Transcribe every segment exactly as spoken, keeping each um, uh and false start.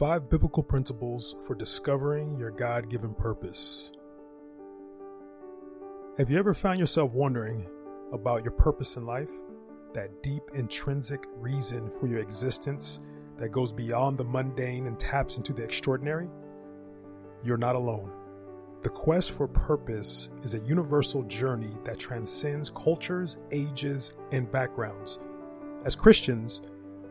Five Biblical Principles for Discovering Your God-Given Purpose. Have you ever found yourself wondering about your purpose in life? That deep, intrinsic reason for your existence that goes beyond the mundane and taps into the extraordinary? You're not alone. The quest for purpose is a universal journey that transcends cultures, ages, and backgrounds. As Christians,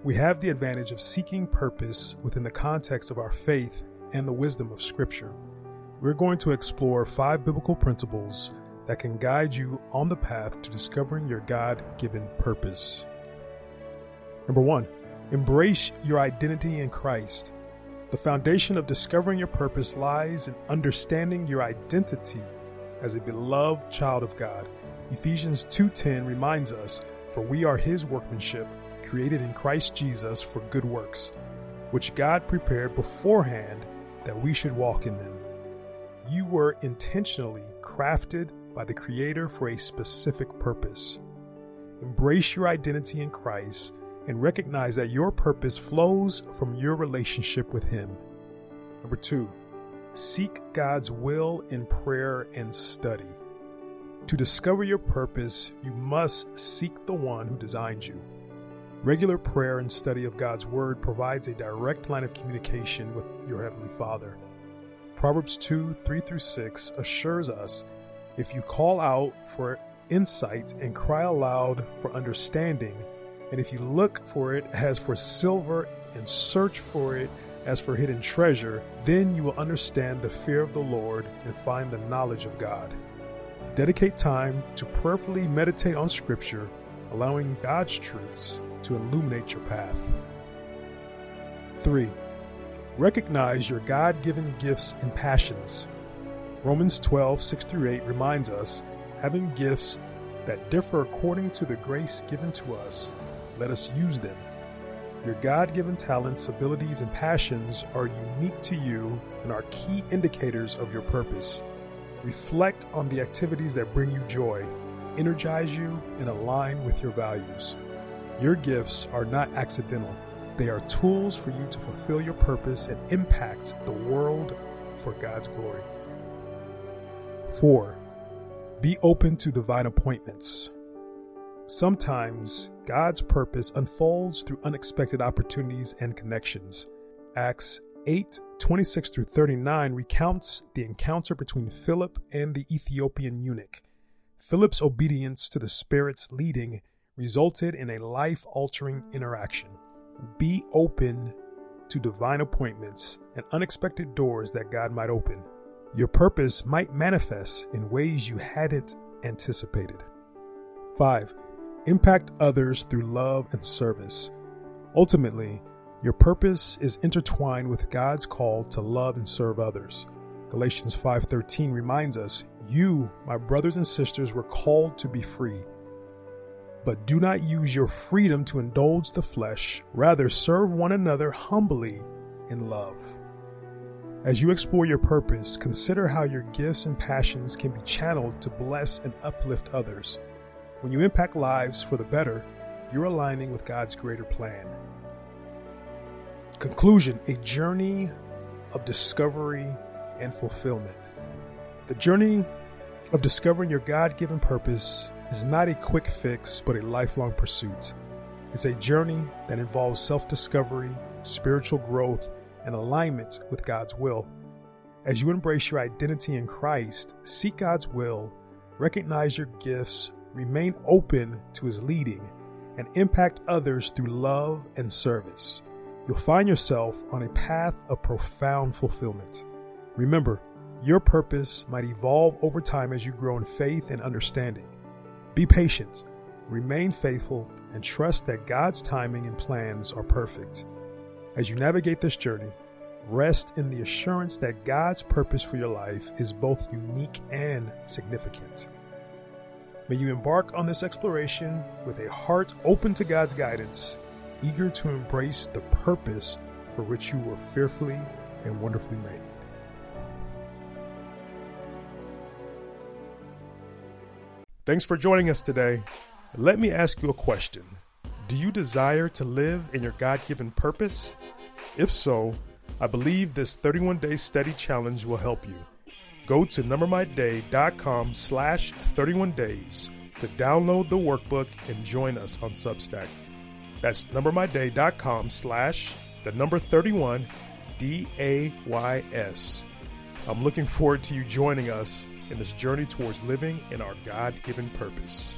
we have the advantage of seeking purpose within the context of our faith and the wisdom of Scripture. We're going to explore five biblical principles that can guide you on the path to discovering your God-given purpose. Number one, embrace your identity in Christ. The foundation of discovering your purpose lies in understanding your identity as a beloved child of God. Ephesians two ten reminds us, "For we are His workmanship, created in Christ Jesus for good works, which God prepared beforehand that we should walk in them." You were intentionally crafted by the Creator for a specific purpose. Embrace your identity in Christ and recognize that your purpose flows from your relationship with Him. Number two, seek God's will in prayer and study. To discover your purpose, you must seek the one who designed you. Regular prayer and study of God's Word provides a direct line of communication with your Heavenly Father. Proverbs two, three through six assures us, "If you call out for insight and cry aloud for understanding, and if you look for it as for silver and search for it as for hidden treasure, then you will understand the fear of the Lord and find the knowledge of God." Dedicate time to prayerfully meditate on Scripture, allowing God's truths to illuminate your path. Three, recognize your God-given gifts and passions. Romans twelve, six through eight reminds us, "Having gifts that differ according to the grace given to us, let us use them." Your God-given talents, abilities, and passions are unique to you and are key indicators of your purpose. Reflect on the activities that bring you joy, energize you, and align with your values. Your gifts are not accidental. They are tools for you to fulfill your purpose and impact the world for God's glory. Four, be open to divine appointments. Sometimes God's purpose unfolds through unexpected opportunities and connections. Acts eight, twenty-six through thirty-nine recounts the encounter between Philip and the Ethiopian eunuch. Philip's obedience to the Spirit's leading resulted in a life-altering interaction. Be open to divine appointments and unexpected doors that God might open. Your purpose might manifest in ways you hadn't anticipated. Five, impact others through love and service. Ultimately, your purpose is intertwined with God's call to love and serve others. Galatians five thirteen reminds us, "You, my brothers and sisters, were called to be free. But do not use your freedom to indulge the flesh. Rather, serve one another humbly in love." As you explore your purpose, consider how your gifts and passions can be channeled to bless and uplift others. When you impact lives for the better, you're aligning with God's greater plan. Conclusion: a journey of discovery and fulfillment. The journey of discovering your God-given purpose is not a quick fix, but a lifelong pursuit. It's a journey that involves self-discovery, spiritual growth, and alignment with God's will. As you embrace your identity in Christ, seek God's will, recognize your gifts, remain open to His leading, and impact others through love and service. You'll find yourself on a path of profound fulfillment. Remember, your purpose might evolve over time as you grow in faith and understanding. Be patient, remain faithful, and trust that God's timing and plans are perfect. As you navigate this journey, rest in the assurance that God's purpose for your life is both unique and significant. May you embark on this exploration with a heart open to God's guidance, eager to embrace the purpose for which you were fearfully and wonderfully made. Thanks for joining us today. Let me ask you a question. Do you desire to live in your God-given purpose? If so, I believe this thirty-one day study challenge will help you. Go to number my day dot com slash thirty-one days to download the workbook and join us on Substack. That's number my day dot com slash the number thirty-one days. I'm looking forward to you joining us in this journey towards living in our God-given purpose.